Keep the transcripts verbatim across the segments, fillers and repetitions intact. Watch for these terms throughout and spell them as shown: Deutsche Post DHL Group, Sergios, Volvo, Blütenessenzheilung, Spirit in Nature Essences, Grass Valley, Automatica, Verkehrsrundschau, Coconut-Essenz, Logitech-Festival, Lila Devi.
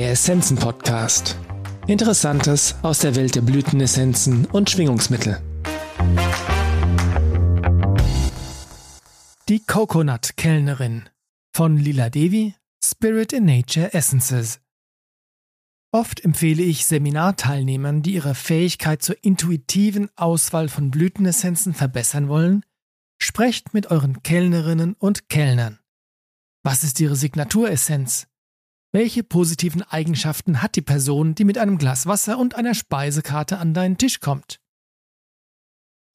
der Essenzen-Podcast. Interessantes aus der Welt der Blütenessenzen und Schwingungsmittel. Die Coconut-Kellnerin von Lila Devi, Spirit in Nature Essences. Oft empfehle ich Seminarteilnehmern, die ihre Fähigkeit zur intuitiven Auswahl von Blütenessenzen verbessern wollen, sprecht mit euren Kellnerinnen und Kellnern. Was ist ihre Signaturessenz? Welche positiven Eigenschaften hat die Person, die mit einem Glas Wasser und einer Speisekarte an deinen Tisch kommt?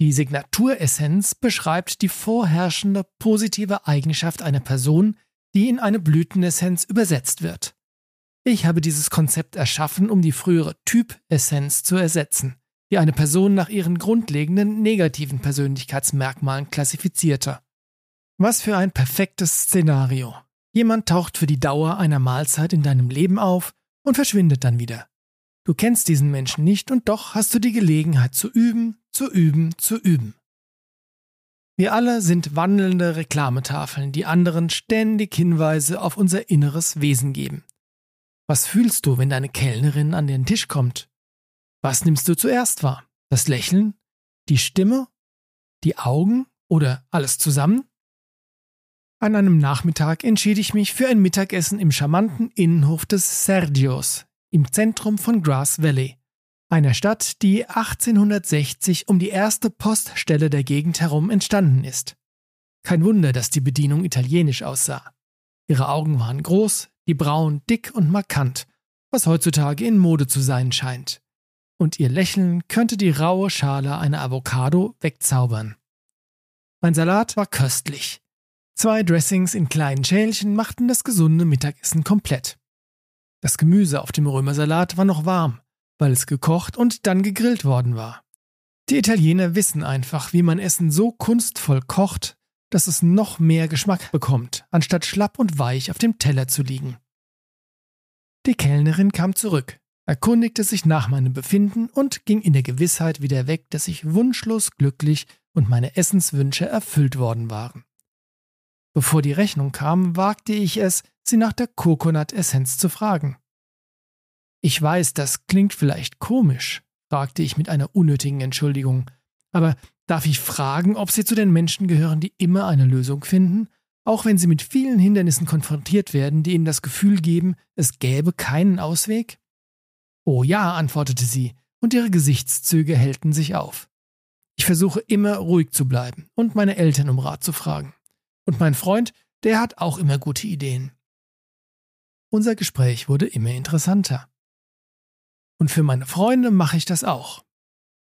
Die Signaturessenz beschreibt die vorherrschende positive Eigenschaft einer Person, die in eine Blütenessenz übersetzt wird. Ich habe dieses Konzept erschaffen, um die frühere Typessenz zu ersetzen, die eine Person nach ihren grundlegenden negativen Persönlichkeitsmerkmalen klassifizierte. Was für ein perfektes Szenario. Jemand taucht für die Dauer einer Mahlzeit in deinem Leben auf und verschwindet dann wieder. Du kennst diesen Menschen nicht und doch hast du die Gelegenheit zu üben, zu üben, zu üben. Wir alle sind wandelnde Reklametafeln, die anderen ständig Hinweise auf unser inneres Wesen geben. Was fühlst du, wenn deine Kellnerin an den Tisch kommt? Was nimmst du zuerst wahr? Das Lächeln? Die Stimme? Die Augen? Oder alles zusammen? An einem Nachmittag entschied ich mich für ein Mittagessen im charmanten Innenhof des Sergios, im Zentrum von Grass Valley, einer Stadt, die achtzehnhundertsechzig um die erste Poststelle der Gegend herum entstanden ist. Kein Wunder, dass die Bedienung italienisch aussah. Ihre Augen waren groß, die Brauen dick und markant, was heutzutage in Mode zu sein scheint. Und ihr Lächeln könnte die raue Schale einer Avocado wegzaubern. Mein Salat war köstlich. Zwei Dressings in kleinen Schälchen machten das gesunde Mittagessen komplett. Das Gemüse auf dem Römersalat war noch warm, weil es gekocht und dann gegrillt worden war. Die Italiener wissen einfach, wie man Essen so kunstvoll kocht, dass es noch mehr Geschmack bekommt, anstatt schlapp und weich auf dem Teller zu liegen. Die Kellnerin kam zurück, erkundigte sich nach meinem Befinden und ging in der Gewissheit wieder weg, dass ich wunschlos glücklich und meine Essenswünsche erfüllt worden waren. Bevor die Rechnung kam, wagte ich es, sie nach der Coconut-Essenz zu fragen. Ich weiß, das klingt vielleicht komisch, fragte ich mit einer unnötigen Entschuldigung, aber darf ich fragen, ob Sie zu den Menschen gehören, die immer eine Lösung finden, auch wenn sie mit vielen Hindernissen konfrontiert werden, die ihnen das Gefühl geben, es gäbe keinen Ausweg? Oh ja, antwortete sie, und ihre Gesichtszüge hellten sich auf. Ich versuche immer, ruhig zu bleiben und meine Eltern um Rat zu fragen. Und mein Freund, der hat auch immer gute Ideen. Unser Gespräch wurde immer interessanter. Und für meine Freunde mache ich das auch.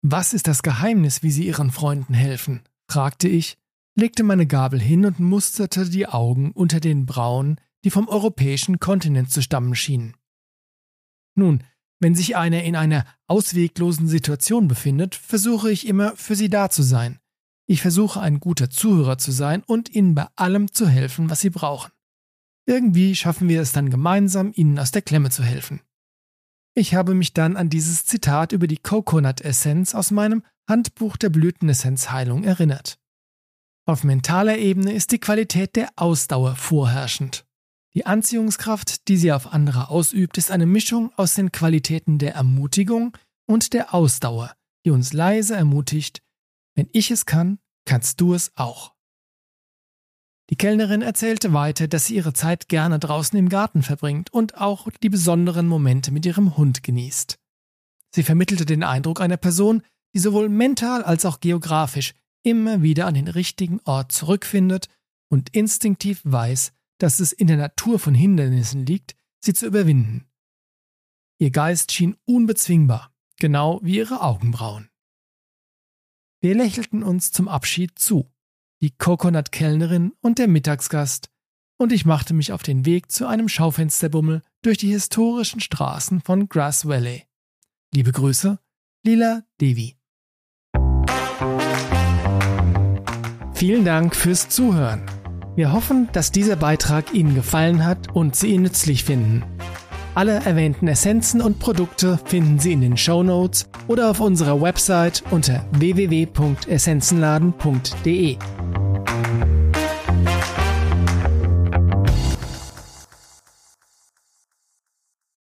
Was ist das Geheimnis, wie sie ihren Freunden helfen? Fragte ich, legte meine Gabel hin und musterte die Augen unter den Brauen, die vom europäischen Kontinent zu stammen schienen. Nun, wenn sich einer in einer ausweglosen Situation befindet, versuche ich immer, für sie da zu sein. Ich versuche, ein guter Zuhörer zu sein und ihnen bei allem zu helfen, was sie brauchen. Irgendwie schaffen wir es dann gemeinsam, ihnen aus der Klemme zu helfen. Ich habe mich dann an dieses Zitat über die Coconut-Essenz aus meinem Handbuch der Blütenessenzheilung erinnert. Auf mentaler Ebene ist die Qualität der Ausdauer vorherrschend. Die Anziehungskraft, die sie auf andere ausübt, ist eine Mischung aus den Qualitäten der Ermutigung und der Ausdauer, die uns leise ermutigt: Wenn ich es kann, kannst du es auch. Die Kellnerin erzählte weiter, dass sie ihre Zeit gerne draußen im Garten verbringt und auch die besonderen Momente mit ihrem Hund genießt. Sie vermittelte den Eindruck einer Person, die sowohl mental als auch geografisch immer wieder an den richtigen Ort zurückfindet und instinktiv weiß, dass es in der Natur von Hindernissen liegt, sie zu überwinden. Ihr Geist schien unbezwingbar, genau wie ihre Augenbrauen. Wir lächelten uns zum Abschied zu, die Coconut-Kellnerin und der Mittagsgast, und ich machte mich auf den Weg zu einem Schaufensterbummel durch die historischen Straßen von Grass Valley. Liebe Grüße, Lila Devi. Vielen Dank fürs Zuhören. Wir hoffen, dass dieser Beitrag Ihnen gefallen hat und Sie ihn nützlich finden. Alle erwähnten Essenzen und Produkte finden Sie in den Shownotes oder auf unserer Website unter w w w punkt essenzenladen punkt d e.